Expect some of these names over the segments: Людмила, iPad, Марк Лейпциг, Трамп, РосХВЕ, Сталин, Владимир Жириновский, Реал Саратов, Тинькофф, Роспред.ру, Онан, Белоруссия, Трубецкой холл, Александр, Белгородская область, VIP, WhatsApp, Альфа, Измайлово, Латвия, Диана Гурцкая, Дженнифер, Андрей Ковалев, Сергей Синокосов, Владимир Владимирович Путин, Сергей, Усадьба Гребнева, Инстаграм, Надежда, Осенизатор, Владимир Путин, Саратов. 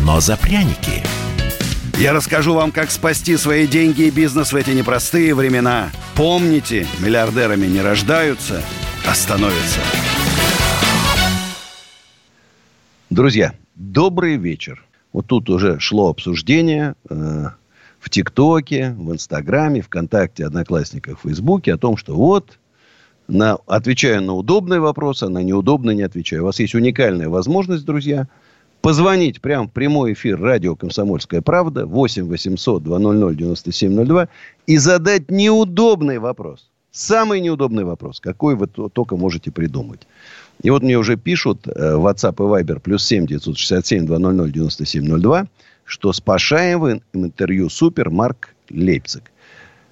но за пряники. Я расскажу вам, как спасти свои деньги и бизнес в эти непростые времена. Помните, миллиардерами не рождаются, а становятся. Друзья, добрый вечер. Вот тут уже шло обсуждение в ТикТоке, в Инстаграме, ВКонтакте, Одноклассниках, Фейсбуке о том, что вот... Отвечаю на удобные вопросы, а на неудобные не отвечаю. У вас есть уникальная возможность, друзья, позвонить прямо в прямой эфир радио «Комсомольская правда» 8 800 200 9702 и задать неудобный вопрос. Самый неудобный вопрос, какой вы только можете придумать. И вот мне уже пишут в WhatsApp и Viber +7 967 200 9702, что с Пашаевым интервью супер Марк Лейпциг.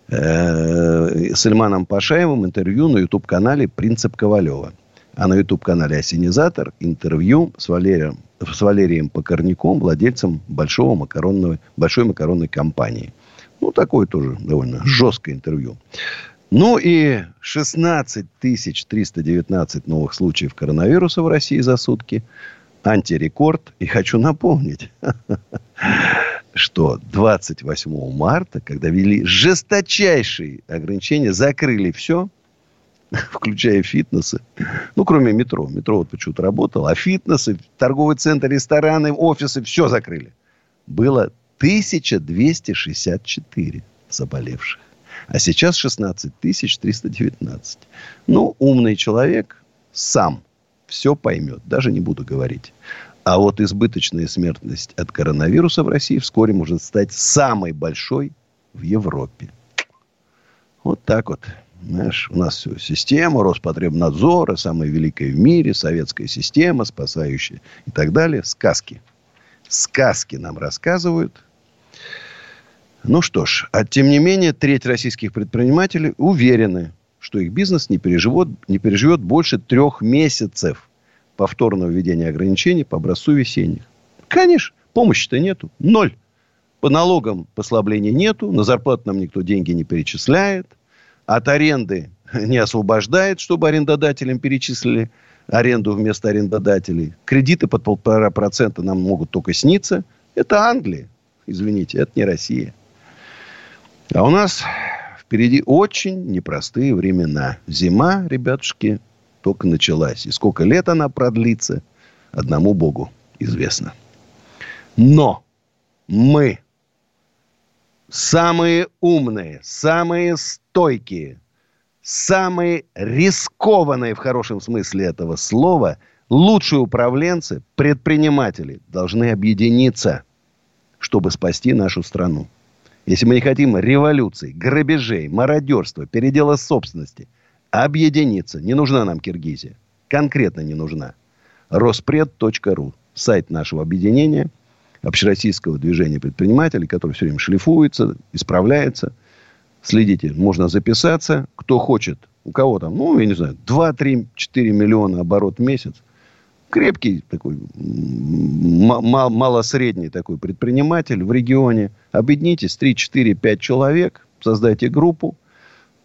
С Эльманом Пашаевым интервью на YouTube-канале «Принцип Ковалева». А на YouTube-канале «Осенизатор» интервью с Валерием Покорняком, владельцем большой макаронной компании. Ну, такое тоже довольно жесткое интервью. Ну, и 16 319 новых случаев коронавируса в России за сутки. Антирекорд. И хочу напомнить... что 28 марта, когда ввели жесточайшие ограничения, закрыли все, включая фитнесы. Ну, кроме метро. Метро вот почему-то работало. А фитнесы, торговый центр, рестораны, офисы, все закрыли. Было 1264 заболевших. А сейчас 16 319. Ну, умный человек сам все поймет. Даже не буду говорить. А вот избыточная смертность от коронавируса в России вскоре может стать самой большой в Европе. Вот так вот. Знаешь, у нас все. Система Роспотребнадзора, самая великая в мире, советская система, спасающая и так далее. Сказки. Сказки нам рассказывают. Ну что ж, а тем не менее, треть российских предпринимателей уверены, что их бизнес не переживет больше 3 месяцев. Повторного введения ограничений по образцу весенних. Конечно, помощи-то нету. 0. По налогам послабления нету. На зарплату нам никто деньги не перечисляет. От аренды не освобождает, чтобы арендодателям перечислили аренду вместо арендодателей. Кредиты под 1,5% нам могут только сниться. Это Англия. Извините, это не Россия. А у нас впереди очень непростые времена. Зима, ребятушки, только началась. И сколько лет она продлится, одному Богу известно. Но мы самые умные, самые стойкие, самые рискованные в хорошем смысле этого слова, лучшие управленцы, предприниматели должны объединиться, чтобы спасти нашу страну. Если мы не хотим революций, грабежей, мародерства, передела собственности, объединиться. Не нужна нам Киргизия. Конкретно не нужна. Роспред.ру. Сайт нашего объединения, общероссийского движения предпринимателей, который все время шлифуется, исправляется. Следите. Можно записаться. Кто хочет. У кого там, ну, я не знаю, 2-3-4 миллиона оборот в месяц. Крепкий такой, малосредний такой предприниматель в регионе. Объединитесь. 3-4-5 человек. Создайте группу.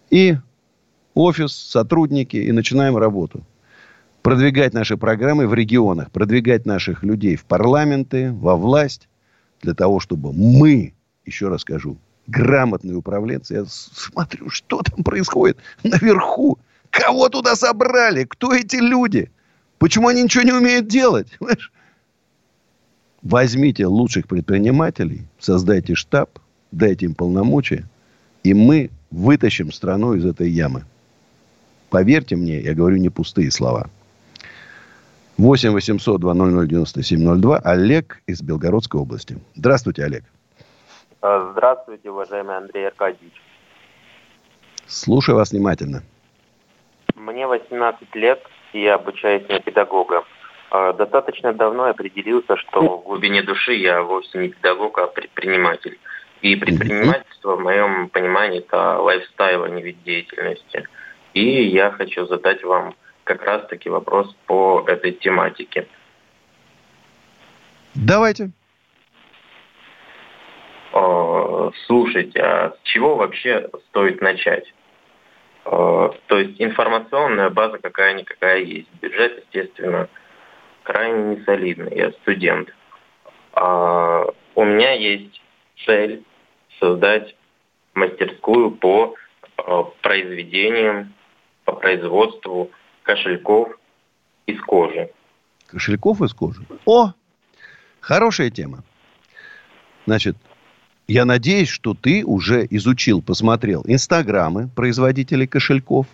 И... офис, сотрудники, и начинаем работу. Продвигать наши программы в регионах, продвигать наших людей в парламенты, во власть, для того, чтобы мы, еще раз скажу, грамотные управленцы, я смотрю, что там происходит наверху, кого туда собрали, кто эти люди, почему они ничего не умеют делать, понимаешь? Возьмите лучших предпринимателей, создайте штаб, дайте им полномочия, и мы вытащим страну из этой ямы. Поверьте мне, я говорю не пустые слова. 8 800 200 9702. Олег из Белгородской области. Здравствуйте, Олег. Здравствуйте, уважаемый Андрей Аркадьевич. Слушаю вас внимательно. Мне 18 лет, и я обучаюсь на педагога. Достаточно давно определился, что в глубине души я вовсе не педагог, а предприниматель. И предпринимательство, в моем понимании, это лайфстайл, а не вид деятельности. И я хочу задать вам как раз-таки вопрос по этой тематике. Давайте. Слушайте, а с чего вообще стоит начать? То есть информационная база какая-никакая есть. Бюджет, естественно, крайне несолидный. Я студент. У меня есть цель создать мастерскую по произведениям, по производству кошельков из кожи. Кошельков из кожи? О! Хорошая тема. Значит, я надеюсь, что ты уже изучил, посмотрел инстаграмы производителей кошельков,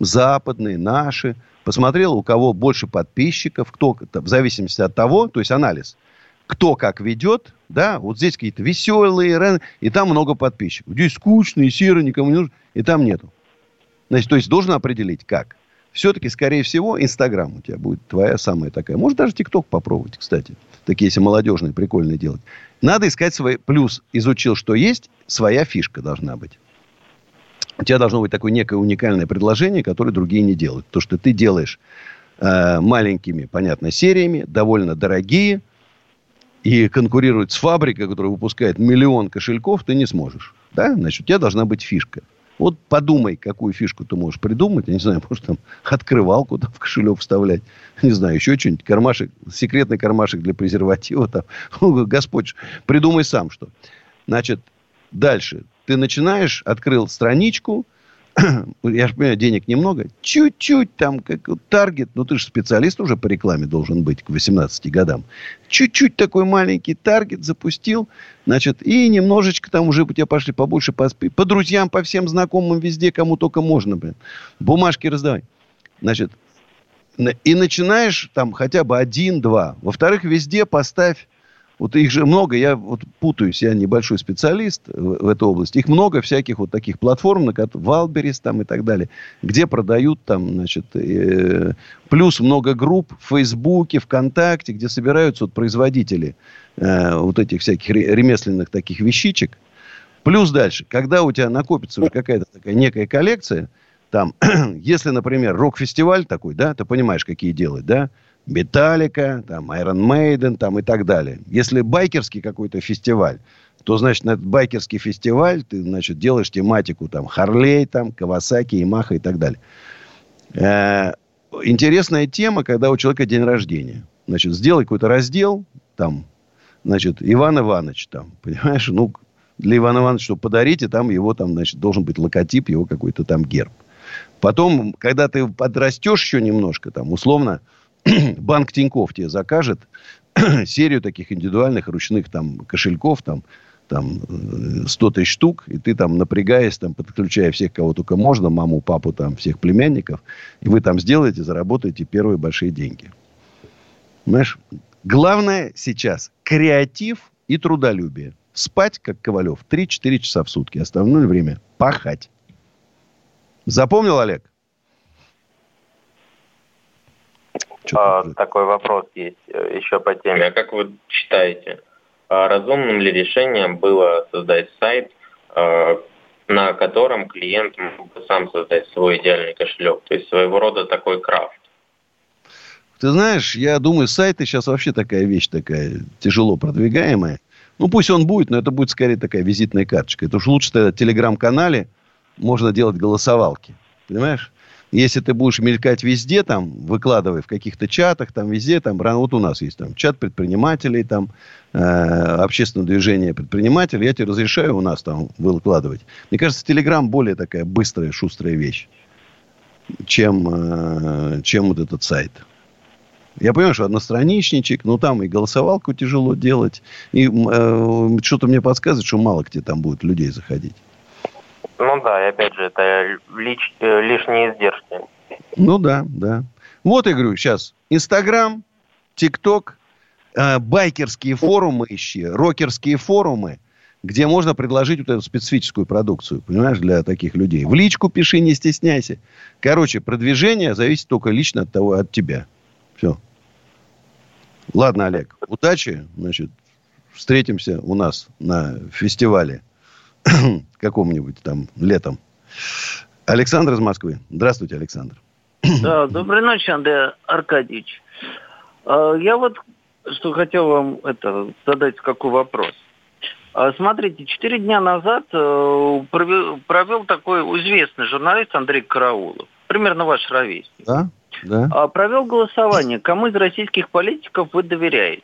западные, наши, посмотрел, у кого больше подписчиков, кто, в зависимости от того, то есть анализ, кто как ведет, да, вот здесь какие-то веселые, и там много подписчиков. Здесь скучные, серые, никому не нужны, и там нету. Значит, то есть должен определить, как. Все-таки, скорее всего, Инстаграм у тебя будет твоя самая такая. Может, даже ТикТок попробовать, кстати. Такие, если молодежные, прикольные делать. Надо искать свои... Плюс изучил, что есть, своя фишка должна быть. У тебя должно быть такое некое уникальное предложение, которое другие не делают. То, что ты делаешь маленькими, понятно, сериями, довольно дорогие, и конкурировать с фабрикой, которая выпускает миллион кошельков, ты не сможешь. Да? Значит, у тебя должна быть фишка. Вот подумай, какую фишку ты можешь придумать. Я не знаю, может, там открывалку там в кошелек вставлять. Не знаю, еще что-нибудь. Кармашек, секретный кармашек для презерватива. Там. Господь, придумай сам что. Значит, дальше. Ты начинаешь, открыл страничку. Я же понимаю, денег немного. Чуть-чуть там, как таргет. Ну, ты же специалист уже по рекламе должен быть к 18 годам. Чуть-чуть такой маленький таргет запустил. Значит, и немножечко там уже у тебя пошли побольше по друзьям, по всем знакомым, везде, кому только можно, блин. Бумажки раздавай. Значит, и начинаешь там хотя бы 1-2. Во-вторых, везде поставь. Вот их же много, я вот путаюсь, я небольшой специалист в этой области. Их много всяких вот таких платформ, Валберис там и так далее, где продают там, значит, плюс много групп в Фейсбуке, ВКонтакте, где собираются вот производители вот этих всяких ремесленных таких вещичек. Плюс дальше, когда у тебя накопится уже какая-то такая некая коллекция, там, если, например, рок-фестиваль такой, да, ты понимаешь, какие делать, да? Металлика, там, Iron Maiden, там, и так далее. Если байкерский какой-то фестиваль, то, значит, на этот байкерский фестиваль ты, значит, делаешь тематику, там, Харлей, там, Кавасаки, Ямаха и так далее. Интересная тема, когда у человека день рождения. Значит, сделай какой-то раздел, там, значит, Иван Иванович, там, понимаешь, ну, для Ивана Ивановича, что подарите, там, его, там, значит, должен быть логотип, его какой-то там герб. Потом, когда ты подрастешь еще немножко, там, условно, Банк Тинькофф тебе закажет серию таких индивидуальных ручных там, кошельков, там 100 тысяч штук, и ты там, напрягаясь, там, подключая всех, кого только можно, маму, папу, там, всех племянников, и вы там сделаете, заработаете первые большие деньги. Понимаешь? Главное сейчас креатив и трудолюбие. Спать, как Ковалев, 3-4 часа в сутки. Остальное время пахать. Запомнил, Олег? Такой вопрос есть еще по теме. А как вы считаете, разумным ли решением было создать сайт, на котором клиент мог бы сам создать свой идеальный кошелек? То есть своего рода такой крафт. Ты знаешь, я думаю, сайты сейчас вообще такая вещь такая тяжело продвигаемая. Ну, пусть он будет, но это будет скорее такая визитная карточка. Это уж лучше тогда в телеграм-канале можно делать голосовалки. Понимаешь? Если ты будешь мелькать везде, там, выкладывая в каких-то чатах, там, везде, там, вот у нас есть там чат предпринимателей, там, общественное движение предпринимателей, я тебе разрешаю у нас там выкладывать. Мне кажется, Telegram более такая быстрая, шустрая вещь, чем вот этот сайт. Я понимаю, что одностраничничек, но там и голосовалку тяжело делать, и что-то мне подсказывает, что мало к тебе там будет людей заходить. Ну да, и опять же, это лишние издержки. Ну да, да. Вот, я говорю, сейчас Инстаграм, ТикТок, байкерские форумы ищи, рокерские форумы, где можно предложить вот эту специфическую продукцию, понимаешь, для таких людей. В личку пиши, не стесняйся. Короче, продвижение зависит только лично от тебя. Все. Ладно, Олег, удачи. Значит, встретимся у нас на фестивале каком-нибудь там летом. Александр из Москвы. Здравствуйте, Александр. Да, доброй ночи, Андрей Аркадьевич. Я вот что хотел вам задать, какой вопрос. Смотрите, 4 дня назад провел такой известный журналист Андрей Караулов, примерно ваш ровесник. Да, да. Провел голосование, кому из российских политиков вы доверяете.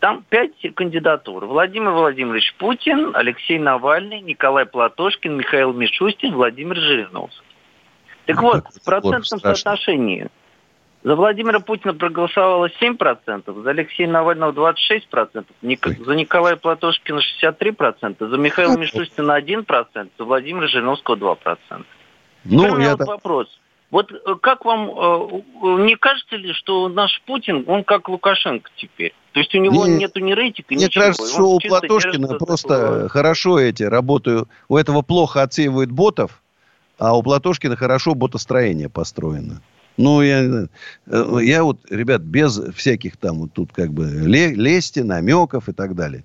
Там 5 кандидатур. Владимир Владимирович Путин, Алексей Навальный, Николай Платошкин, Михаил Мишустин, Владимир Жириновский. Так вот, в процентном соотношении за Владимира Путина проголосовало 7%, за Алексея Навального 26%, за Николая Платошкина 63%, за Михаила Мишустина 1%, за Владимира Жириновского 2%. Ну, я вот вопрос. Вот как вам, не кажется ли, что наш Путин, он как Лукашенко теперь? То есть у него нету ни рейтинга, ничего. Мне кажется, что у Платошкина просто такого... хорошо работают. У этого плохо отсеивают ботов, а у Платошкина хорошо ботостроение построено. Ну, я вот, ребят, без всяких там вот тут как бы лести, намеков и так далее.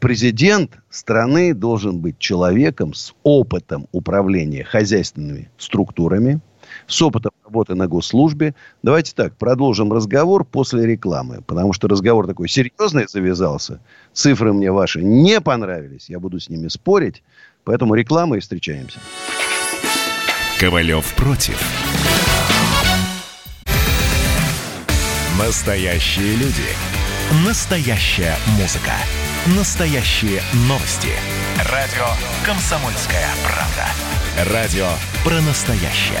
Президент страны должен быть человеком с опытом управления хозяйственными структурами, с опытом работы на госслужбе. Давайте так, продолжим разговор после рекламы, потому что разговор такой серьезный завязался. Цифры мне ваши не понравились, я буду с ними спорить, поэтому реклама и встречаемся. Ковалев против. Настоящие люди. Настоящая музыка. Настоящие новости. Радио «Комсомольская правда». Радио про настоящее.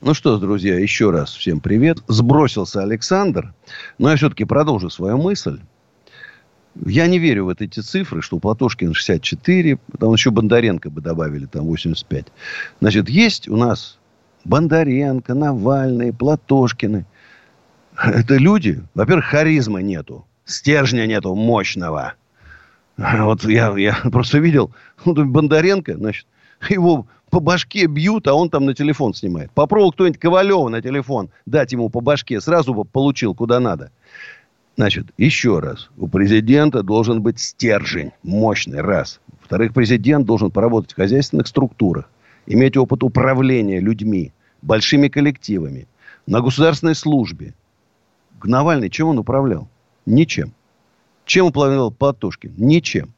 Ну что, друзья, еще раз всем привет. Сбросился Александр. Но я все-таки продолжу свою мысль. Я не верю в эти цифры, что у Платошкина 64, там еще Бондаренко бы добавили, там 85. Значит, есть у нас Бондаренко, Навальный, Платошкины. Это люди, во-первых, харизма нету, стержня нету мощного. Вот я просто видел, вот Бондаренко, значит, его по башке бьют, а он там на телефон снимает. Попробовал кто-нибудь Ковалева на телефон дать ему по башке, сразу бы получил куда надо. Значит, еще раз, у президента должен быть стержень мощный, раз. Во-вторых, президент должен поработать в хозяйственных структурах, иметь опыт управления людьми, большими коллективами, на государственной службе. Навальный чем он управлял? Ничем. Чем управлял Платошкин? Ничем.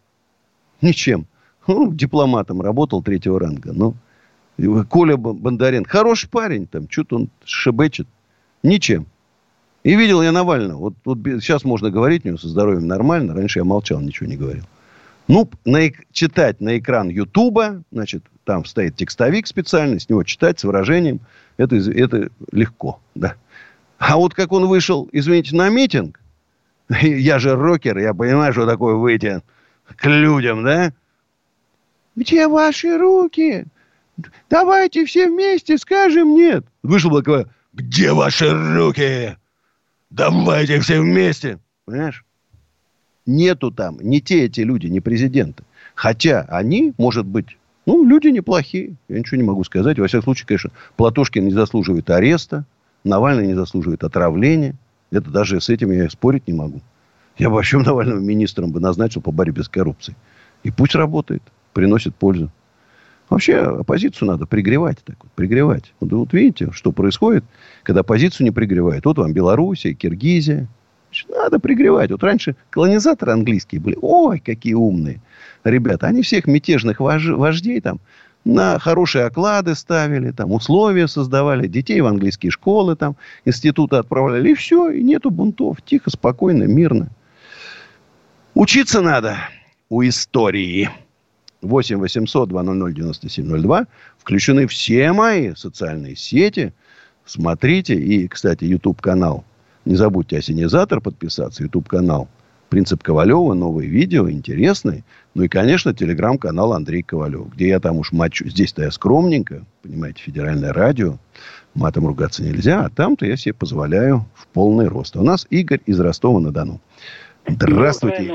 Ну, дипломатом работал 3-го ранга. Ну, Коля Бондаренко. Хороший парень там. Что-то он шебечет. Ничем. И видел я Навального. Вот сейчас можно говорить у него со здоровьем нормально. Раньше я молчал, ничего не говорил. Ну, читать на экран Ютуба. Значит, там стоит текстовик специальный. С него читать с выражением. Это легко. Да. А вот как он вышел, извините, на митинг, я же рокер, я понимаю, что такое выйти к людям, да? Где ваши руки? Давайте все вместе скажем нет. Вышел Блоковой, где ваши руки? Давайте все вместе. Понимаешь? Нету там, не те эти люди, не президенты. Хотя они, может быть, ну, люди неплохие. Я ничего не могу сказать. Во всяком случае, конечно, Платошкин не заслуживает ареста. Навальный не заслуживает отравления. Это даже с этим я спорить не могу. Я бы вообще Навального министром бы назначил по борьбе с коррупцией. И пусть работает, приносит пользу. Вообще оппозицию надо пригревать. Так вот, пригревать. Вот видите, что происходит, когда оппозицию не пригревают. Вот вам Белоруссия, Киргизия. Надо пригревать. Вот раньше колонизаторы английские были. Ой, какие умные ребята. Они всех мятежных вождей там... на хорошие оклады ставили, там условия создавали, детей в английские школы, там институты отправляли. И все, и нету бунтов. Тихо, спокойно, мирно. Учиться надо у истории. 8 800 200 9702. Включены все мои социальные сети. смотрите. И, кстати, YouTube-канал. Не забудьте «Осенизатор» подписаться. YouTube-канал «Принцип Ковалева». Новые видео, интересные. Ну и, конечно, телеграм-канал «Андрей Ковалев». Где я там уж мачу. Здесь-то я скромненько. Понимаете, федеральное радио. Матом ругаться нельзя. А там-то я себе позволяю в полный рост. У нас Игорь из Ростова-на-Дону. Здравствуйте.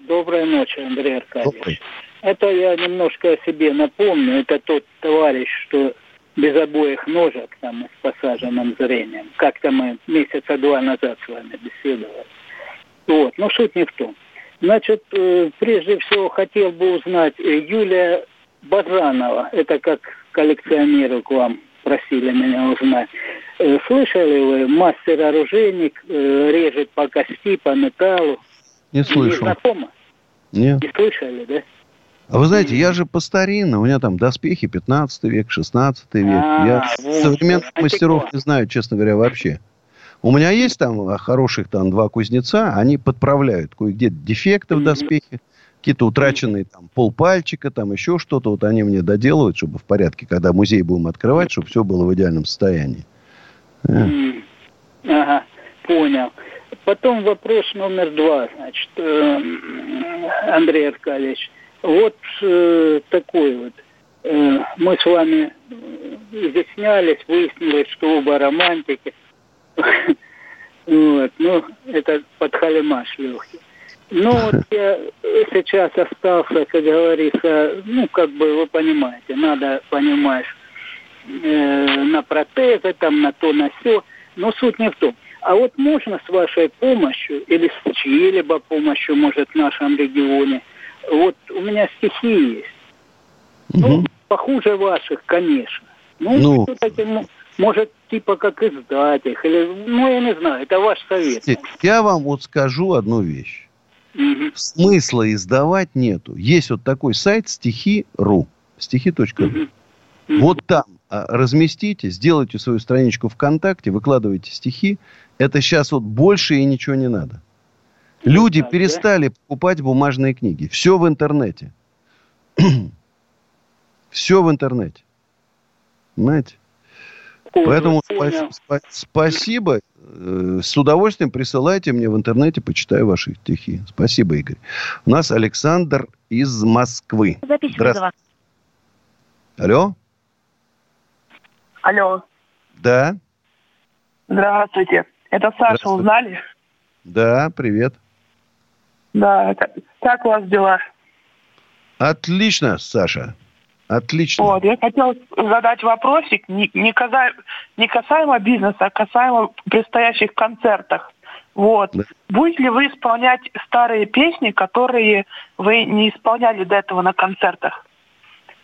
Доброй ночи, Андрей Аркадьевич. Добрый. Это я немножко о себе напомню. Это тот товарищ, что без обоих ножек, там, с посаженным зрением. Как-то мы месяца два назад с вами беседовали. Вот. Но суть не в том. Значит, прежде всего хотел бы узнать, Юлия Баранова, это как коллекционеры к вам просили меня узнать. Слышали вы, мастер-оружейник, режет по кости, по металлу? Не слышал. Не знакомо? Нет. Не слышали, да? А вы знаете, я же по старинному, у меня там доспехи 15 век, 16 век. Я современных мастеров не знаю, честно говоря, вообще. У меня есть там хороших там два кузнеца, они подправляют кое-где дефекты в доспехе, какие-то утраченные там полпальчика, там еще что-то. Вот они мне доделывают, чтобы в порядке, когда музей будем открывать, чтобы все было в идеальном состоянии. Ага, понял. Потом вопрос номер два, значит, Андрей Аркадьевич. Вот такой вот. Мы с вами изъяснялись, выяснилось, что оба романтики. Вот, ну, это подхалимаш легкий. Ну, вот я сейчас остался, как говорится, ну, как бы вы понимаете, надо, понимаешь, на протезы, там, на то, на сё. Но суть не в том. А вот можно с вашей помощью, или с чьей-либо помощью, может, в нашем регионе, вот у меня стихи есть. Ну, похуже ваших, конечно. Ну, все-таки, может, типа как издать их, или, ну, я не знаю, это ваш совет. Я вам вот скажу одну вещь. Смысла издавать нету. Есть вот такой сайт стихи.ру. Стихи.ру. Вот там разместите, сделайте свою страничку ВКонтакте, выкладывайте стихи. Это сейчас вот больше и ничего не надо. Люди перестали покупать бумажные книги. Все в интернете. Все в интернете. Понимаете? Поэтому спасибо. С удовольствием присылайте мне в интернете, почитаю ваши стихи. Спасибо, Игорь. У нас Александр из Москвы. Запись вызова. Алло? Алло. Да? Здравствуйте. Это Саша, здравствуйте. Узнали? Да, привет. Да, как у вас дела? Отлично, Саша. Отлично. Вот, я хотел задать вопросик не касаемо бизнеса, а касаемо предстоящих концертов. Вот. Да. Будете ли вы исполнять старые песни, которые вы не исполняли до этого на концертах?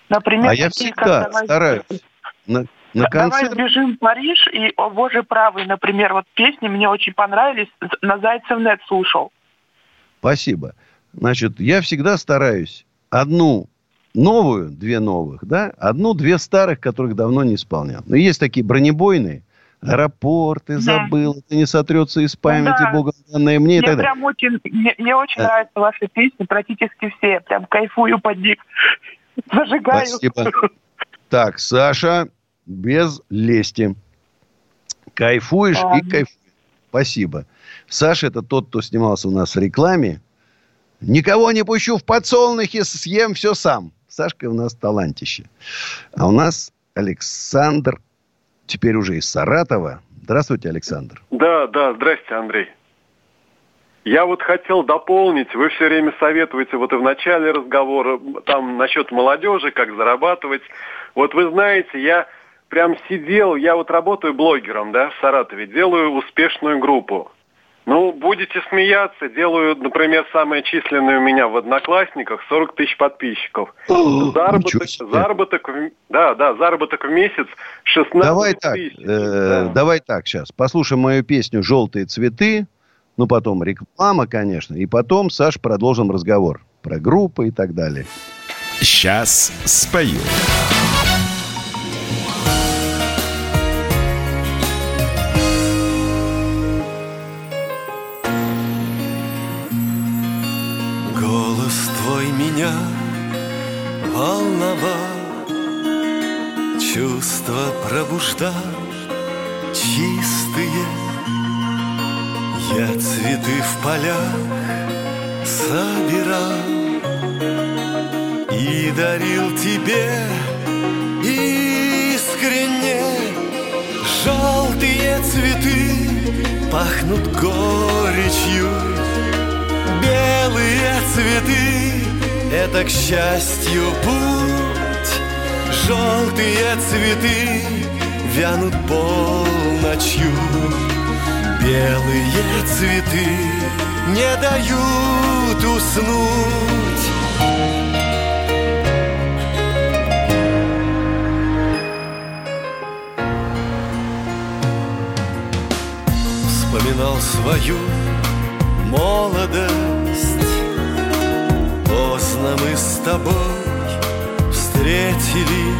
Например, я всегда стараюсь. На концерт... «Давай бежим в Париж» и «О боже правый», например. Вот песни мне очень понравились. На «Зайцевнет» слушал. Спасибо. Значит, я всегда стараюсь одну новую, две новых, да? Одну-две старых, которых давно не исполнял. Но есть такие бронебойные. «Аэропорт», «Ты забыл», «Ты не сотрется из памяти», «Богом данное мне» и так далее. Мне очень нравятся ваши песни, практически все. Прям кайфую под них. Зажигаю. Спасибо. Так, Саша... Без лести. Кайфуешь и кайфуешь. Спасибо. Саша, это тот, кто снимался у нас в рекламе. «Никого не пущу в подсолнухи, съем все сам». Сашка у нас талантище. А у нас Александр, теперь уже из Саратова. Здравствуйте, Александр. Да, здрасте, Андрей. Я вот хотел дополнить, вы все время советуете, вот и в начале разговора, там, насчет молодежи, как зарабатывать. Вот вы знаете, я вот работаю блогером, да, в Саратове, делаю успешную группу. Ну, будете смеяться, делаю, например, самая численная у меня в «Одноклассниках» 40 тысяч подписчиков. Заработок в месяц 16 тысяч. Давай так сейчас, послушаем мою песню «Желтые цветы», ну, потом реклама, конечно, и потом, Саш, продолжим разговор про группы и так далее. Сейчас спою. Меня волновал, чувство пробуждал, чистые. Я цветы в полях собирал и дарил тебе искренне. Желтые цветы пахнут горечью, белые цветы — это, к счастью, путь. Желтые цветы вянут полночью, белые цветы не дают уснуть. Вспоминал свою молодость, поздно мы с тобой встретились.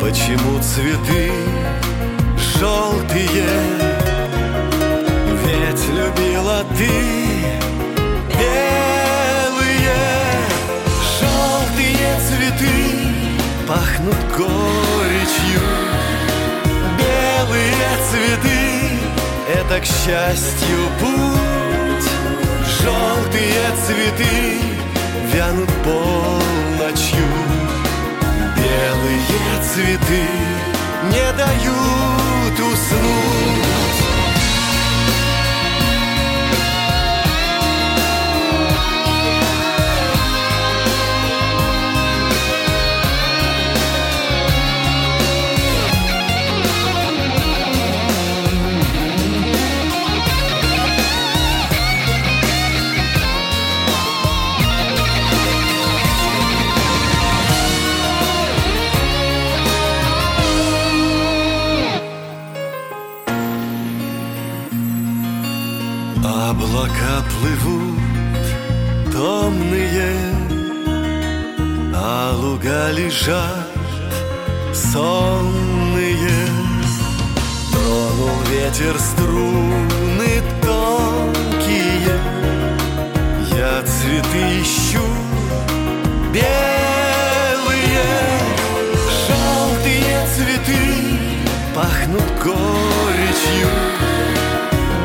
Почему цветы желтые? Ведь любила ты белые. Желтые цветы пахнут горечью, белые цветы — это, к счастью, путь. Желтые цветы вянут полночью, белые цветы не дают уснуть. Облака плывут томные, а луга лежат сонные. Тронул ветер струны тонкие, я цветы ищу белые. Желтые цветы пахнут горечью,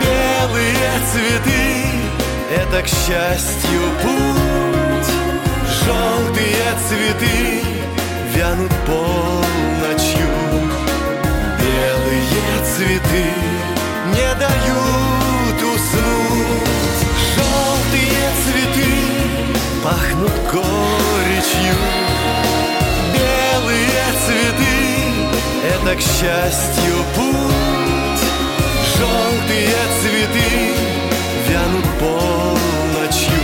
белые цветы — это, к счастью, путь. Желтые цветы вянут полночью, белые цветы не дают уснуть. Желтые цветы пахнут горечью, белые цветы — это, к счастью, путь. Желтые цветы вянут полночью,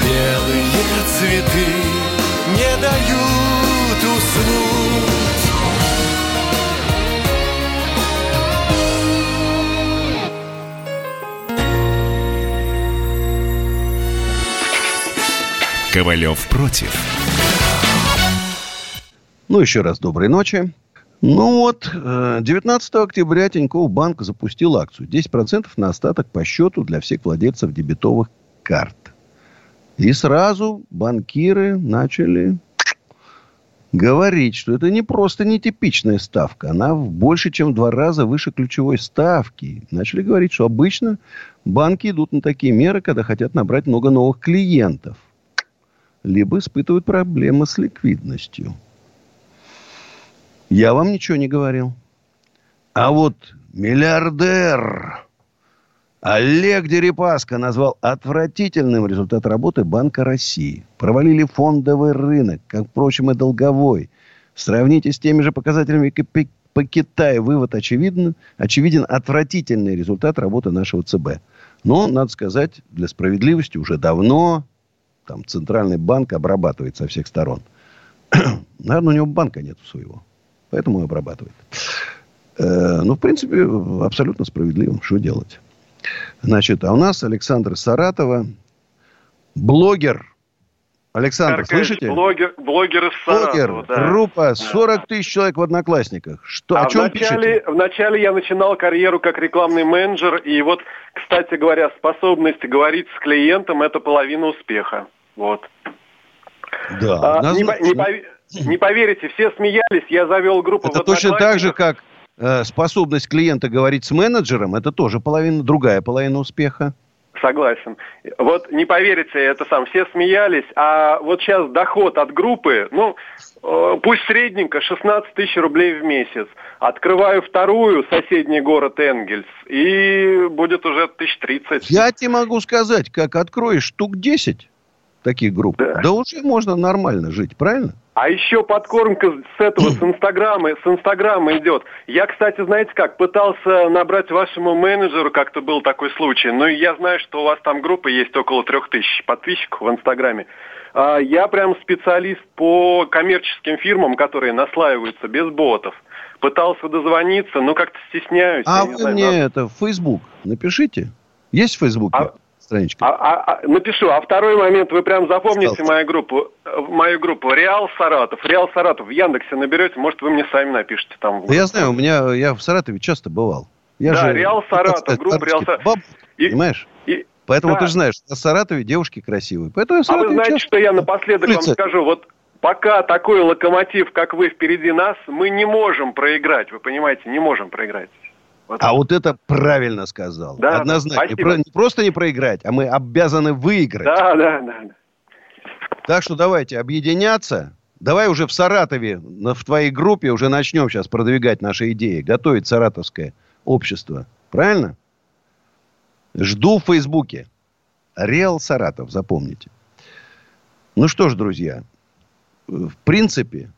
белые цветы не дают уснуть. Ковалев против. Ну, еще раз доброй ночи. Ну вот, 19 октября Тинькофф банк запустил акцию 10% на остаток по счету для всех владельцев дебетовых карт. И сразу банкиры начали говорить, что это не просто нетипичная ставка. Она больше, чем в 2 раза выше ключевой ставки. Начали говорить, что обычно банки идут на такие меры, когда хотят набрать много новых клиентов, либо испытывают проблемы с ликвидностью. Я вам ничего не говорил. А вот миллиардер Олег Дерипаска назвал отвратительным результат работы Банка России. Провалили фондовый рынок, как, впрочем, и долговой. Сравните с теми же показателями по Китаю. Вывод очевиден отвратительный результат работы нашего ЦБ. Но, надо сказать, для справедливости уже давно там Центральный банк обрабатывает со всех сторон. Наверное, у него банка нету своего. Поэтому и обрабатывает. Ну, в принципе, абсолютно справедливо. Что делать? Значит, а у нас Александр из Саратова. Блогер. Александр, Аркадьевич, слышите? Блогер из Саратова. Да. Группа 40 тысяч человек в «Одноклассниках». Что, о чем пишете? Вначале я начинал карьеру как рекламный менеджер. И вот, кстати говоря, способность говорить с клиентом – это половина успеха. Вот. Да. А, Не поверите, все смеялись, я завел группу в Одноклассниках. Это точно так же, как способность клиента говорить с менеджером, это тоже половина, другая половина успеха. Согласен. Вот не поверите, это сам, все смеялись, а вот сейчас доход от группы, ну, пусть средненько, 16 тысяч рублей в месяц. Открываю вторую, соседний город Энгельс, и будет уже 30. Я тебе могу сказать, как откроешь штук 10 таких групп, да уже можно нормально жить, правильно? А еще подкормка с этого, с Инстаграма идет. Я, кстати, знаете как, пытался набрать вашему менеджеру, как-то был такой случай, но я знаю, что у вас там группа есть около 3000 подписчиков в Инстаграме. Я прям специалист по коммерческим фирмам, которые наслаиваются без ботов. Пытался дозвониться, но как-то стесняюсь. А вы мне это в Фейсбук напишите. Есть в Фейсбуке? Страничка. Напишу. А второй момент, вы прям запомните мою группу. Реал Саратов. Реал Саратов в Яндексе наберете, может, вы мне сами напишите там. Да я знаю, я в Саратове часто бывал. Реал Саратов, группа Реал Саратов. Понимаешь? Поэтому ты же знаешь, в Саратове девушки красивые. Поэтому в Саратове вы знаете, часто... что я напоследок вам скажу, вот пока такой локомотив, как вы, впереди нас, мы не можем проиграть, вы понимаете, не можем проиграть. Вот это правильно сказал. Да, однозначно. Не просто не проиграть, а мы обязаны выиграть. Да. Так что давайте объединяться. Давай уже в Саратове, в твоей группе уже начнем сейчас продвигать наши идеи, готовить саратовское общество. Правильно? Жду в Фейсбуке. Реал Саратов, запомните. Ну что ж, друзья, в принципе,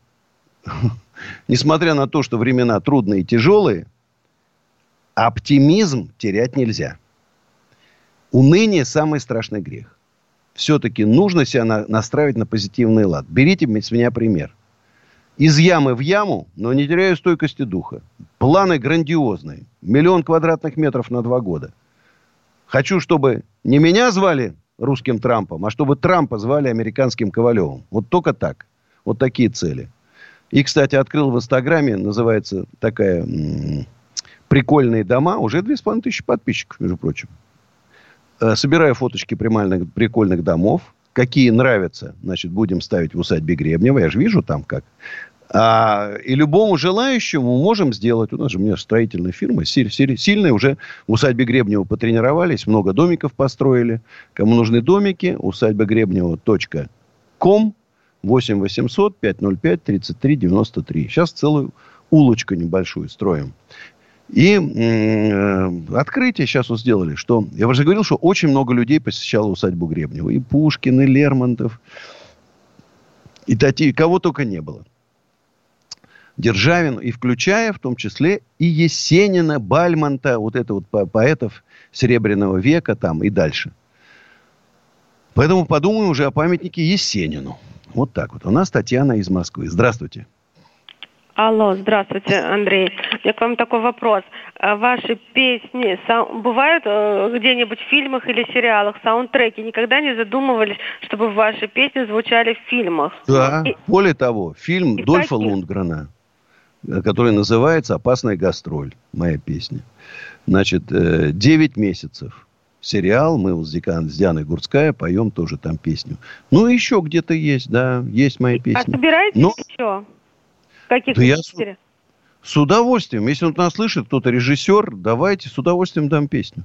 несмотря на то, что времена трудные и тяжелые, оптимизм терять нельзя. Уныние – самый страшный грех. Все-таки нужно себя настраивать на позитивный лад. Берите с меня пример. Из ямы в яму, но не теряю стойкости духа. Планы грандиозные. 1 000 000 квадратных метров на 2 года. Хочу, чтобы не меня звали русским Трампом, а чтобы Трампа звали американским Ковалевым. Вот только так. Вот такие цели. И, кстати, открыл в Инстаграме, называется такая... прикольные дома, уже 2500 подписчиков, между прочим. Собираю фоточки прикольных домов. Какие нравятся, значит, будем ставить в усадьбе Гребнева. Я же вижу там как. И любому желающему можем сделать. У нас же у меня строительная фирма. Сильные уже в усадьбе Гребнева потренировались. Много домиков построили. Кому нужны домики, усадьбагребнева.com 8800 505 3393. Сейчас целую улочку небольшую строим. И открытие сейчас вот сделали, что... Я уже говорил, что очень много людей посещало усадьбу Гребнева. И Пушкин, и Лермонтов, и Татьяна, кого только не было. Державин, и включая, в том числе, и Есенина, Бальмонта, вот это вот поэтов Серебряного века там и дальше. Поэтому подумаем уже о памятнике Есенину. Вот так вот. У нас Татьяна из Москвы. Здравствуйте. Алло, здравствуйте, Андрей. У меня к вам такой вопрос. Ваши песни бывают где-нибудь в фильмах или сериалах, саундтреки? Никогда не задумывались, чтобы ваши песни звучали в фильмах? Да, более того, фильм Дольфа Лундгрена, который называется «Опасная гастроль», моя песня. Значит, 9 месяцев. Сериал, мы с Дианой Гурцкая поем тоже там песню. Ну, еще где-то есть, да, есть мои песни. А собираетесь еще? Каких режиссеров? С удовольствием. Если он нас слышит, кто-то режиссер, давайте с удовольствием дам песню.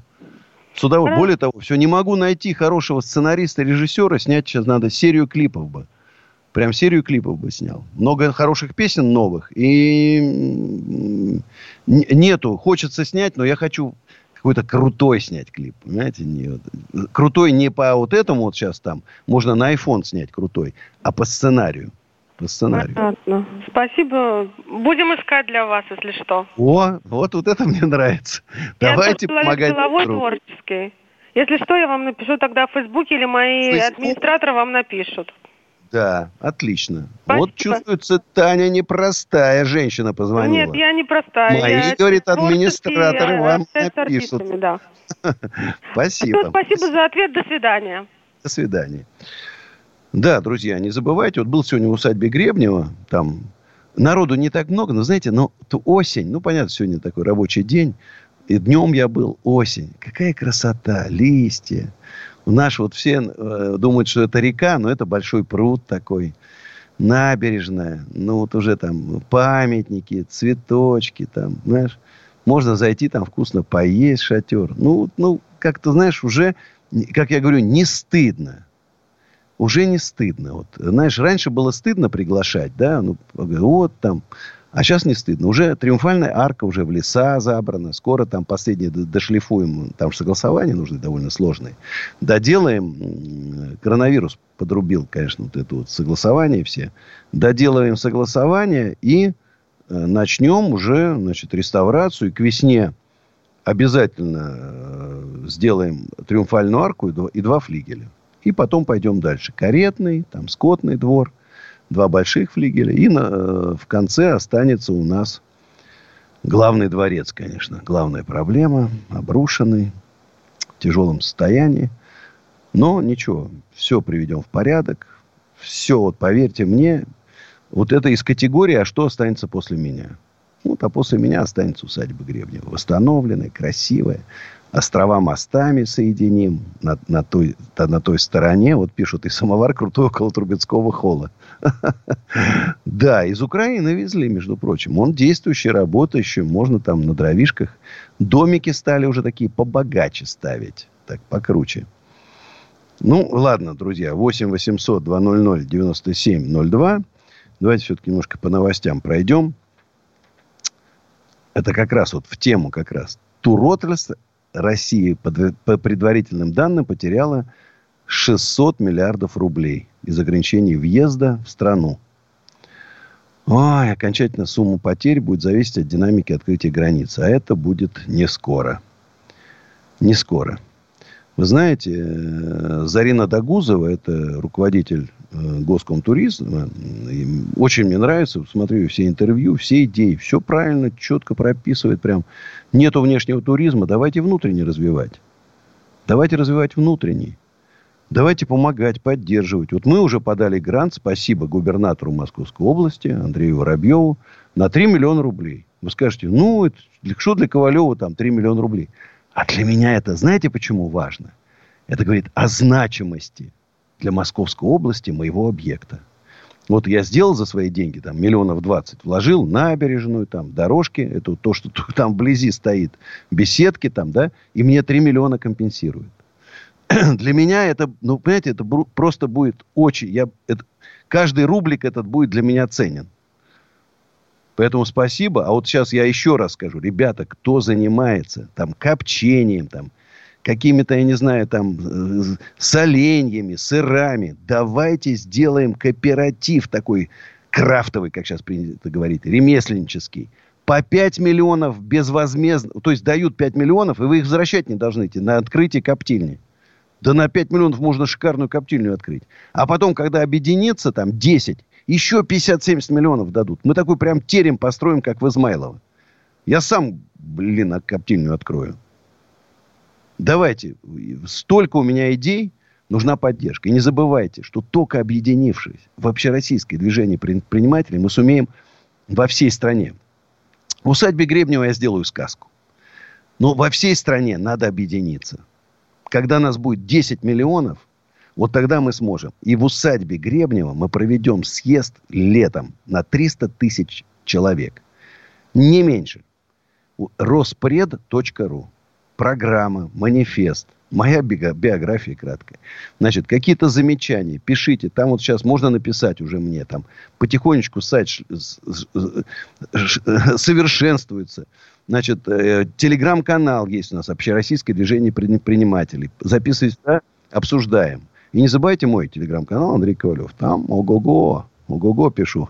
С удовольствием. Более того, все, не могу найти хорошего сценариста, режиссера. Снять сейчас надо серию клипов бы. Прям серию клипов бы снял. Много хороших песен новых. И нету. Хочется снять, но я хочу какой-то крутой снять клип. Понимаете? Крутой не по вот этому вот сейчас там. Можно на iPhone снять крутой. А по сценарию. Понятно. Спасибо. Будем искать для вас, если что. Вот это мне нравится. Давайте помогать другу. Если что, я вам напишу тогда в Фейсбуке, или мои администраторы вам напишут. Да, отлично. Спасибо. Вот чувствуется, Таня непростая женщина позвонила. Нет, я непростая. Мои, говорит, администраторы вам напишут. Да. Спасибо. Спасибо за ответ. До свидания. До свидания. Да, друзья, не забывайте, вот был сегодня в усадьбе Гребнева, там народу не так много, но, знаете, осень, понятно, сегодня такой рабочий день, и днем я был, осень, какая красота, листья. У нас вот все думают, что это река, но это большой пруд такой, набережная, ну вот уже там памятники, цветочки, там, знаешь, можно зайти там вкусно поесть, шатер. Ну, как-то, знаешь, уже, как я говорю, не стыдно. Уже не стыдно. Вот, знаешь, раньше было стыдно приглашать, да, ну, вот там. А сейчас не стыдно. Уже триумфальная арка уже в леса забрана. Скоро там последние дошлифуем. Там же согласования нужны довольно сложные. Доделаем. Коронавирус подрубил, конечно, вот это вот согласование все. Доделаем согласование и начнем уже, значит, реставрацию. И к весне обязательно сделаем триумфальную арку и два флигеля. И потом пойдем дальше. Каретный, там скотный двор. 2 больших флигеля. И в конце останется у нас главный дворец, конечно. Главная проблема. Обрушенный. В тяжелом состоянии. Но ничего. Все приведем в порядок. Все, вот поверьте мне, вот это из категории «А что останется после меня?». Вот, а после меня останется усадьба Гребнева. Восстановленная, красивая. Острова мостами соединим на той стороне. Вот пишут, и самовар крутой около Трубецкого холла. Да, из Украины везли, между прочим. Он действующий, работающий. Можно там на дровишках. Домики стали уже такие побогаче ставить. Так, покруче. Ну, ладно, друзья. 8-800-200-97-02. Давайте все-таки немножко по новостям пройдем. Это как раз вот в тему как раз. Туротрасль. Россия, по предварительным данным, потеряла 600 миллиардов рублей из ограничений въезда в страну. Ой, окончательно сумма потерь будет зависеть от динамики открытия границ. А это будет не скоро. Не скоро. Вы знаете, Зарина Дагузова, это руководитель Госкомтуризма, очень мне нравится, смотрю все интервью, все идеи, все правильно, четко прописывает, прям нету внешнего туризма, давайте внутренний развивать. Давайте развивать внутренний. Давайте помогать, поддерживать. Вот мы уже подали грант, спасибо губернатору Московской области, Андрею Воробьеву, на 3 миллиона рублей. Вы скажете, ну, это, что для Ковалева там 3 миллиона рублей? А для меня это, знаете, почему важно? Это говорит о значимости для Московской области моего объекта. Вот я сделал за свои деньги, там, 20 миллионов, вложил набережную, там, дорожки, это то, что там вблизи стоит, беседки там, да, и мне 3 миллиона компенсируют. Для меня это, ну, понимаете, это просто будет очень, каждый рублик этот будет для меня ценен. Поэтому спасибо. А вот сейчас я еще раз скажу. Ребята, кто занимается там копчением, там, какими-то, я не знаю, там, соленьями, сырами, давайте сделаем кооператив такой крафтовый, как сейчас принято говорить, ремесленнический. По 5 миллионов безвозмездно. То есть, дают 5 миллионов, и вы их возвращать не должны на открытие коптильни. Да на 5 миллионов можно шикарную коптильню открыть. А потом, когда объединится, там, 10, еще 50-70 миллионов дадут. Мы такой прям терем построим, как в Измайлово. Я сам, коптильню открою. Давайте. Столько у меня идей. Нужна поддержка. И не забывайте, что только объединившись в общероссийское движение предпринимателей, мы сумеем во всей стране. В усадьбе Гребнева я сделаю сказку. Но во всей стране надо объединиться. Когда нас будет 10 миллионов, вот тогда мы сможем. И в усадьбе Гребнева мы проведем съезд летом на 300 тысяч человек. Не меньше. Роспред.ру. Программа, манифест. Моя биография краткая. Значит, какие-то замечания. Пишите. Там вот сейчас можно написать уже мне. Там потихонечку сайт совершенствуется. Значит, телеграм-канал есть у нас. Общероссийское движение предпринимателей. Записывайтесь, да? Обсуждаем. И не забывайте мой телеграм-канал Андрей Ковалев. Там ого-го пишу.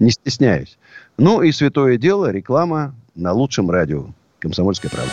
Не стесняюсь. Ну и святое дело, реклама на лучшем радио. Комсомольская правда.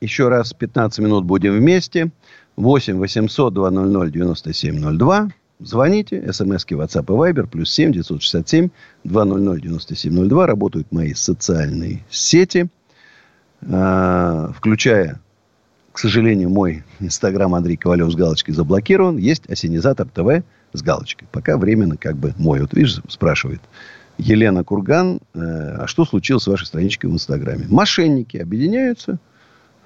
Еще раз 15 минут будем вместе. 8 800 200 9702. Звоните, смски, WhatsApp и Viber, +7 967 200 9702. Работают мои социальные сети, включая, к сожалению, мой Инстаграм Андрей Ковалев с галочкой заблокирован. Есть Осенизатор ТВ с галочкой. Пока временно как бы мой. Вот видишь, спрашивает Елена Курган, а что случилось с вашей страничкой в Инстаграме? Мошенники объединяются,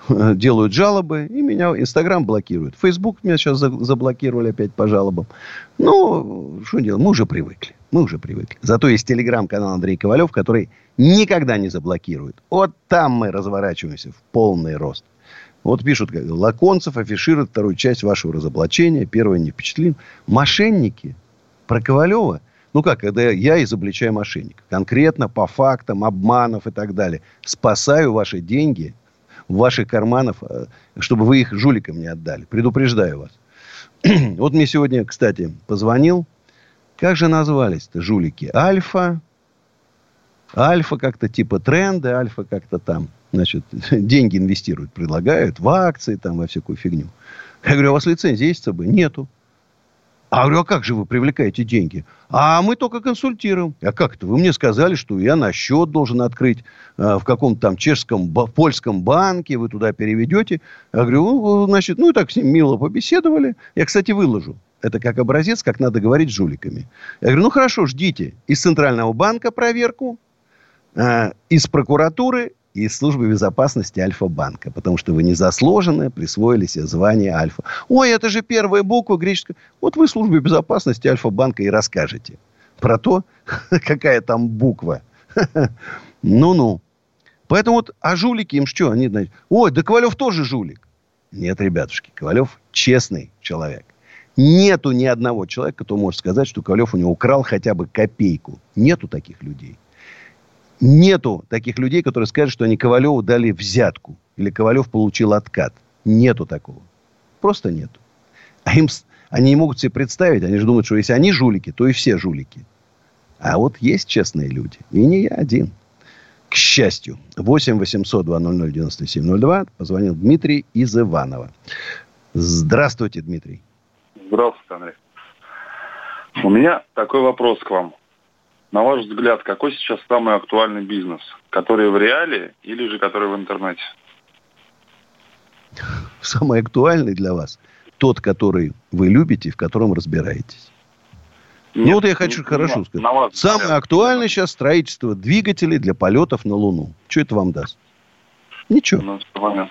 делают жалобы, и меня Инстаграм блокирует. Фейсбук меня сейчас заблокировали опять по жалобам. Ну, что делать? Мы уже привыкли. Зато есть телеграм-канал Андрей Ковалев, который никогда не заблокирует. Вот там мы разворачиваемся в полный рост. Вот пишут, Лаконцев афиширует вторую часть вашего разоблачения. Первое не впечатлен. Мошенники про Ковалева. Ну как, когда я изобличаю мошенника. Конкретно по фактам, обманов и так далее. Спасаю ваши деньги в ваших карманов, чтобы вы их жуликам не отдали. Предупреждаю вас. Вот мне сегодня, кстати, позвонил. Как же назвались-то жулики? Альфа. Альфа как-то типа тренды. Альфа как-то там. Значит, деньги инвестируют, предлагают в акции, там, во всякую фигню. Я говорю, а у вас лицензии есть с собой? Нету. А говорю, а как же вы привлекаете деньги? А мы только консультируем. А как это? Вы мне сказали, что я на счет должен открыть в каком-то там чешском, польском банке, вы туда переведете. Я говорю, значит, ну и так с ним мило побеседовали. Я, кстати, выложу. Это как образец, как надо говорить с жуликами. Я говорю, ну хорошо, ждите. Из Центрального банка проверку, из прокуратуры, из службы безопасности Альфа-банка. Потому что вы незаслуженно присвоили себе звание Альфа. Ой, это же первая буква греческая. Вот вы службе безопасности Альфа-банка и расскажете про то, какая там буква. Ну-ну. Поэтому вот, а жулики им что? Они, значит, ой, да Ковалев тоже жулик. Нет, ребятушки, Ковалев честный человек. Нету ни одного человека, кто может сказать, что Ковалев у него украл хотя бы копейку. Нету таких людей. Нету таких людей, которые скажут, что они Ковалеву дали взятку. Или Ковалев получил откат. Нету такого. Просто нету. А им, они не могут себе представить. Они же думают, что если они жулики, то и все жулики. А вот есть честные люди. И не я один. К счастью. 8 800 200 9702. Позвонил Дмитрий из Иванова. Здравствуйте, Дмитрий. Здравствуйте, Андрей. У меня такой вопрос к вам. На ваш взгляд, какой сейчас самый актуальный бизнес? Который в реале или же который в интернете? Самый актуальный для вас тот, который вы любите и в котором разбираетесь. Нет, ну вот я хочу хорошо сказать. Самый актуальный сейчас строительство двигателей для полетов на Луну. Что это вам даст? Ничего. Ну, понятно.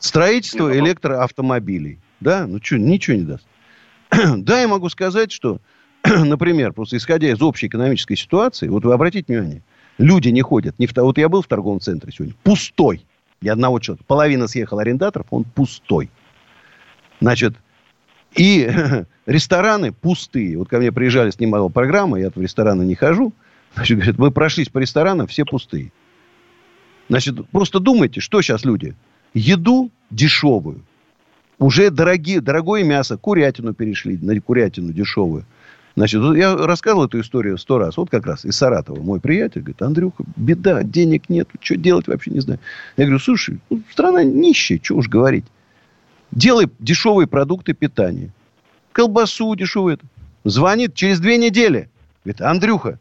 Строительство электроавтомобилей. Да? Ну что, ничего не даст. Да, я могу сказать, что... Например, просто исходя из общей экономической ситуации, вот вы обратите внимание, люди не ходят. Вот я был в торговом центре сегодня, пустой. Ни одного человека. Половина съехал арендаторов, он пустой. Значит, и рестораны пустые. Вот ко мне приезжали, снимала программу, я в рестораны не хожу. Значит, говорят, мы прошлись по ресторанам, все пустые. Значит, просто думайте, что сейчас люди? Еду дешевую. Уже дорогое мясо, курятину перешли, на курятину дешевую. Значит, я рассказывал эту историю 100 раз. Вот как раз из Саратова мой приятель говорит, Андрюха, беда, денег нет, что делать вообще не знаю. Я говорю, слушай, ну, страна нищая, что уж говорить. Делай дешевые продукты питания. Колбасу дешевую. Звонит через 2 недели. Говорит, Андрюха,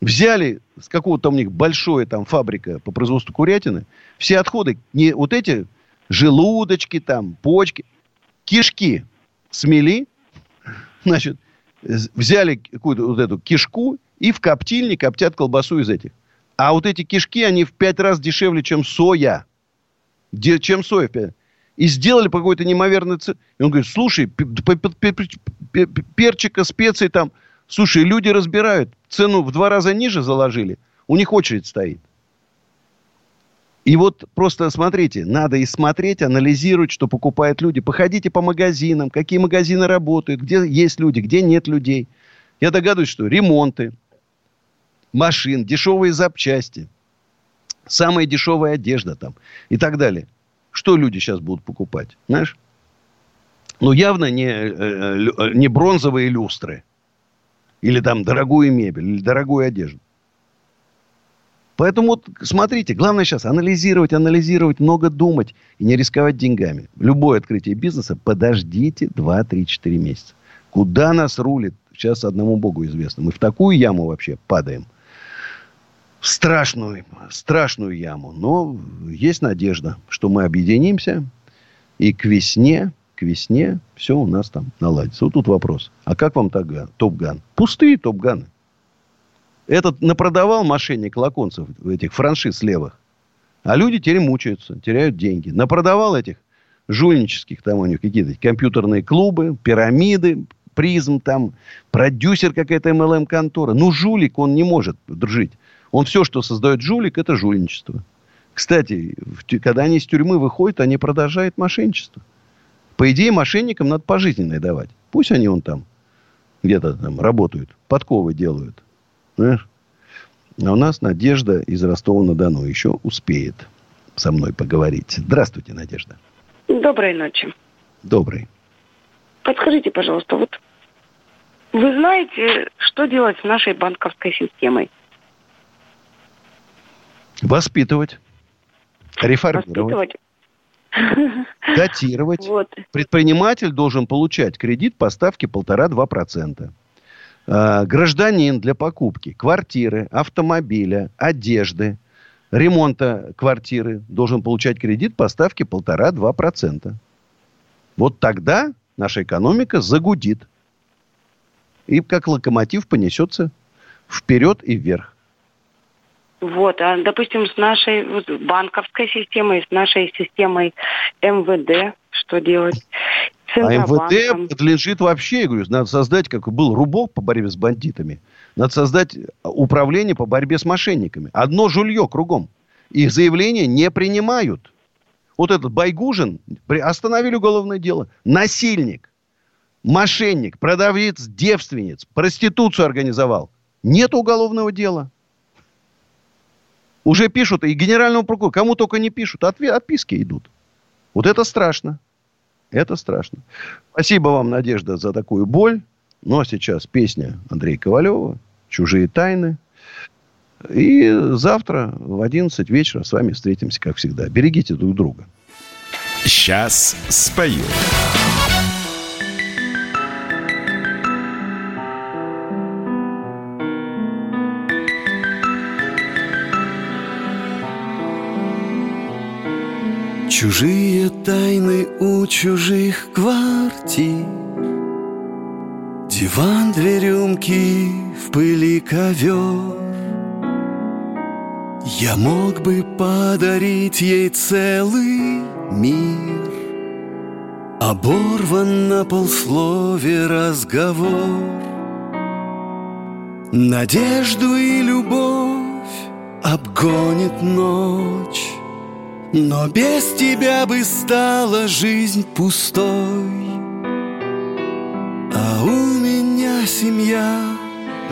взяли с какого-то у них большой там фабрика по производству курятины, все отходы, не вот эти желудочки там, почки, кишки смели, значит, взяли какую-то вот эту кишку и в коптильне коптят колбасу из этих. А вот эти кишки, они в 5 раз дешевле, чем соя. Чем соя в 5 раз. И сделали по какой-то неимоверной цене. И он говорит, слушай, перчика, специи там. Слушай, люди разбирают. Цену в 2 раза ниже заложили. У них очередь стоит. И вот просто смотрите, надо и смотреть, анализировать, что покупают люди. Походите по магазинам, какие магазины работают, где есть люди, где нет людей. Я догадываюсь, что ремонты машин, дешевые запчасти, самая дешевая одежда там и так далее. Что люди сейчас будут покупать, знаешь? Ну, явно не бронзовые люстры. Или там дорогую мебель, или дорогую одежду. Поэтому вот смотрите, главное сейчас анализировать, много думать и не рисковать деньгами. Любое открытие бизнеса подождите 2-3-4 месяца. Куда нас рулит, сейчас одному Богу известно. Мы в такую яму вообще падаем. В страшную яму. Но есть надежда, что мы объединимся и к весне все у нас там наладится. Вот тут вопрос. А как вам топ-ган? Пустые топ-ганы. Этот напродавал мошенник Лаконцев этих франшиз левых. А люди теперь мучаются, теряют деньги. Напродавал этих жульнических, там у них какие-то компьютерные клубы, пирамиды, призм там, продюсер какая-то MLM-контора. Ну, жулик он не может жить. Он все, что создает жулик, это жульничество. Кстати, когда они из тюрьмы выходят, они продолжают мошенничество. По идее, мошенникам надо пожизненное давать. Пусть они там где-то там работают, подковы делают. Знаешь? А у нас Надежда из Ростова-на-Дону еще успеет со мной поговорить. Здравствуйте, Надежда. Доброй ночи. Доброй. Подскажите, пожалуйста, вот вы знаете, что делать с нашей банковской системой? Воспитывать. Реформировать. Дотировать. Вот. Предприниматель должен получать кредит по ставке 1,5-2%. Гражданин для покупки квартиры, автомобиля, одежды, ремонта квартиры должен получать кредит по ставке 1,5-2%. Вот тогда наша экономика загудит. И как локомотив понесется вперед и вверх. Вот, а, допустим, с нашей банковской системой, с нашей системой МВД, что делать? Центробанком. А МВД подлежит вообще, я говорю, надо создать, как был РУБО по борьбе с бандитами, надо создать управление по борьбе с мошенниками. Одно жулье кругом. Их заявления не принимают. Вот этот Байгужин, остановили уголовное дело, насильник, мошенник, продавец, девственниц, проституцию организовал. Нет уголовного дела. Уже пишут, и генеральному прокурору, кому только не пишут, отписки идут. Вот это страшно. Это страшно. Спасибо вам, Надежда, за такую боль. Ну, а сейчас песня Андрея Ковалева «Чужие тайны». И завтра в 11 вечера с вами встретимся, как всегда. Берегите друг друга. Сейчас спою. Чужие тайны у чужих квартир, диван, две рюмки, в пыли ковер. Я мог бы подарить ей целый мир, оборван на полслове разговор. Надежду и любовь обгонит ночь, но без тебя бы стала жизнь пустой. А у меня семья,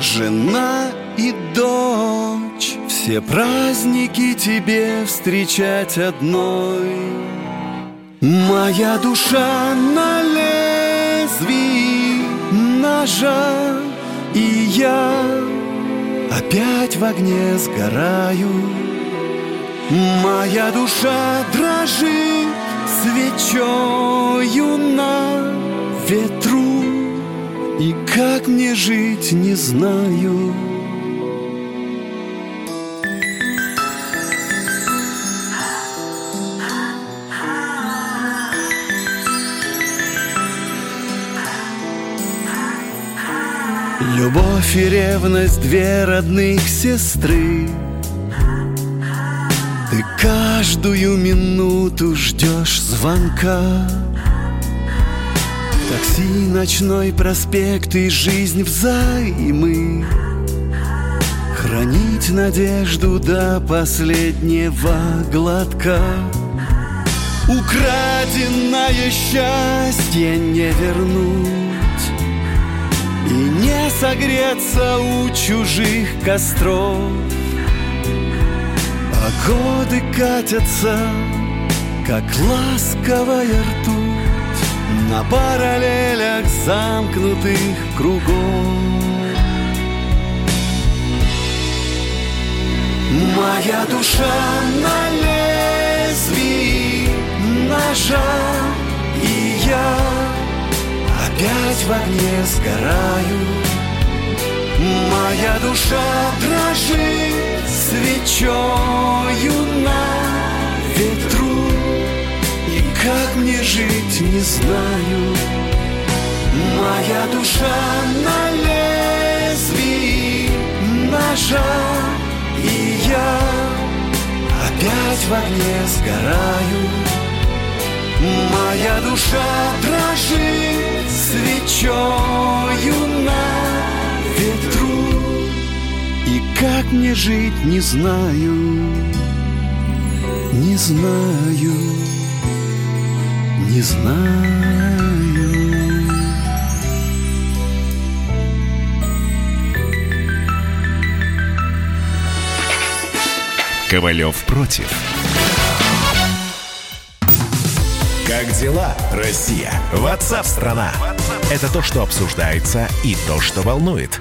жена и дочь, все праздники тебе встречать одной. Моя душа на лезвии ножа, и я опять в огне сгораю. Моя душа дрожит свечою на ветру, и как мне жить, не знаю. Любовь и ревность — две родных сестры, ты каждую минуту ждешь звонка. Такси, ночной проспект и жизнь взаймы. хранить надежду до последнего глотка. Украденное счастье не вернуть, и не согреться у чужих костров. А годы катятся, как ласковая ртуть, на параллелях замкнутых кругов. Моя душа на лезвии ножа, и я опять в огне сгораю. Моя душа дрожит свечою на ветру, и как мне жить, не знаю. Моя душа на лезвии ножа, и я опять в огне сгораю. Моя душа дрожит свечою на ветру, и как мне жить, не знаю, не знаю, не знаю. Ковалев против. Как дела, Россия? WhatsApp-страна. Это то, что обсуждается, и то, что волнует.